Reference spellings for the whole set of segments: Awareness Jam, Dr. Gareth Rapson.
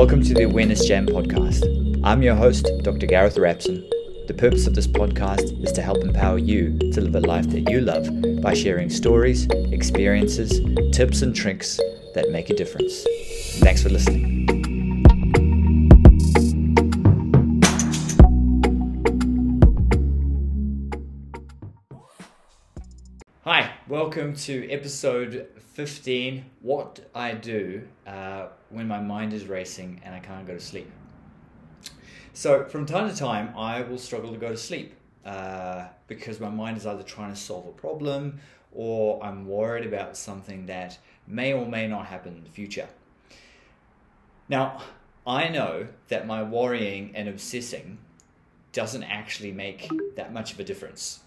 Welcome to the Awareness Jam podcast. I'm your host, Dr. Gareth Rapson. The purpose of this podcast is to help empower you to live a life that you love by sharing stories, experiences, tips and tricks that make a difference. Thanks for listening. Hi, welcome to episode 15, What I Do When My Mind is Racing and I Can't Go to Sleep. So from time to time, I will struggle to go to sleep because my mind is either trying to solve a problem or I'm worried about something that may or may not happen in the future. Now, I know that my worrying and obsessing doesn't actually make that much of a difference.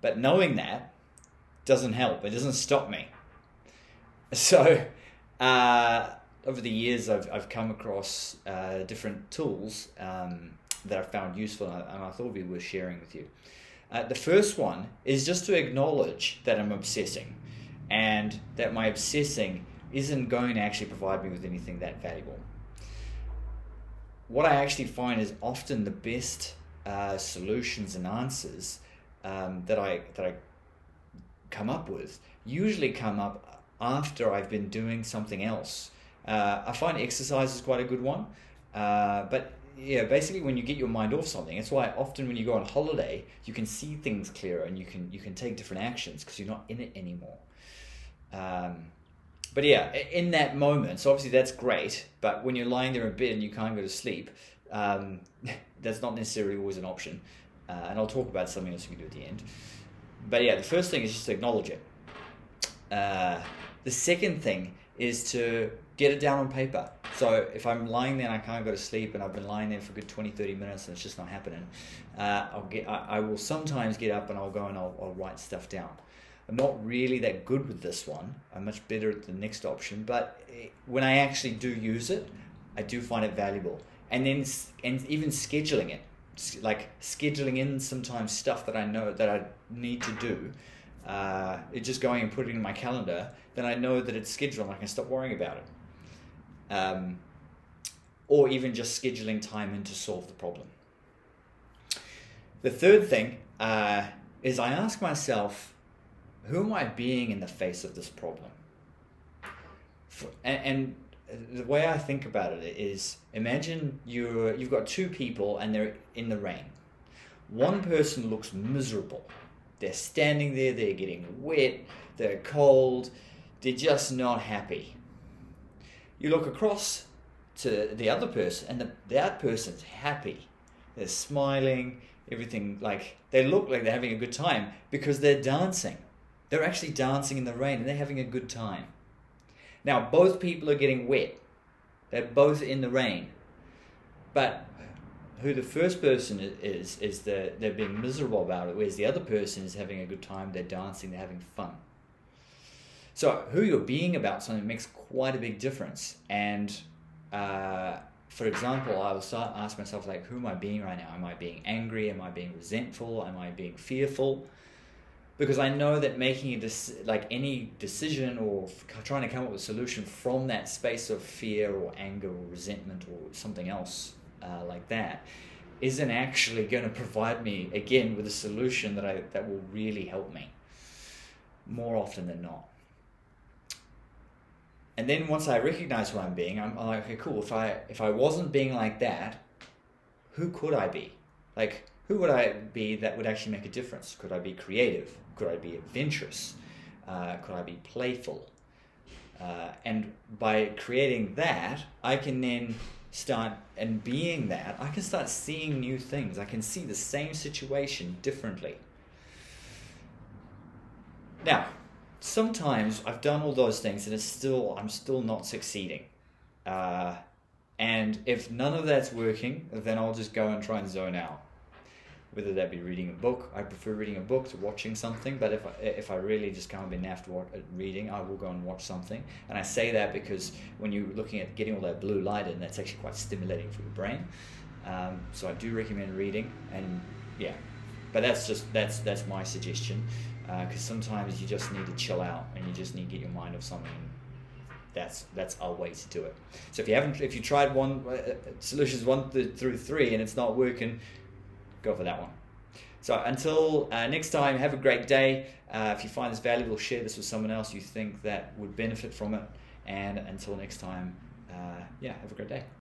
But knowing that doesn't help. It doesn't stop me. So over the years, I've come across different tools that I've found useful and I thought would be worth sharing with you. The first one is just to acknowledge that I'm obsessing and that my obsessing isn't going to actually provide me with anything that valuable. What I actually find is often the best solutions and answers that I come up with usually come up after I've been doing something else. I find exercise is quite a good one, but yeah, basically when you get your mind off something, that's why often when you go on holiday, you can see things clearer and you can take different actions because you're not in it anymore. But yeah, in that moment, so obviously that's great, but when you're lying there in bed and you can't go to sleep, that's not necessarily always an option. And I'll talk about something else you can do at the end. But yeah, the first thing is just to acknowledge it. The second thing is to get it down on paper. So if I'm lying there and I can't go to sleep and I've been lying there for a good 20, 30 minutes and it's just not happening, I will sometimes get up and I'll go and I'll write stuff down. I'm not really that good with this one. I'm much better at the next option. But when I actually do use it, I do find it valuable. And even scheduling it. Like scheduling in sometimes stuff that I know that I need to do, it's just going and putting it in my calendar, then I know that it's scheduled and I can stop worrying about it. Or even just scheduling time in to solve the problem. The third thing is I ask myself, who am I being in the face of this problem? The way I think about it is, imagine you've got two people and they're in the rain. One person looks miserable. They're standing there, they're getting wet, they're cold, they're just not happy. You look across to the other person and that person's happy. They're smiling, everything, like they look like they're having a good time because they're dancing. They're actually dancing in the rain and they're having a good time. Now, both people are getting wet. They're both in the rain. But who the first person is they're being miserable about it, whereas the other person is having a good time, they're dancing, they're having fun. So who you're being about something makes quite a big difference. And for example, I will start asking myself, like, who am I being right now? Am I being angry? Am I being resentful? Am I being fearful? Because I know that making any decision or trying to come up with a solution from that space of fear or anger or resentment or something else like that isn't actually going to provide me, again, with a solution that will really help me more often than not. And then once I recognize who I'm being, I'm like, okay, cool. If I wasn't being like that, who could I be? Like, who would I be that would actually make a difference? Could I be creative? Could I be adventurous? Could I be playful? And by creating that, I can then start, and being that, I can start seeing new things. I can see the same situation differently. Now, sometimes I've done all those things and I'm still not succeeding. And if none of that's working, then I'll just go and try and zone out. Whether that be reading a book, I prefer reading a book to watching something, but if I really just can't be naffed at reading, I will go and watch something. And I say that because when you're looking at getting all that blue light in, that's actually quite stimulating for your brain. So I do recommend reading, and yeah, but that's my suggestion, because sometimes you just need to chill out and you just need to get your mind off something and That's our way to do it. So if you tried one solutions 1 through 3 and it's not working, go for that one. So until next time, have a great day. If you find this valuable, share this with someone else you think that would benefit from it. And until next time, have a great day.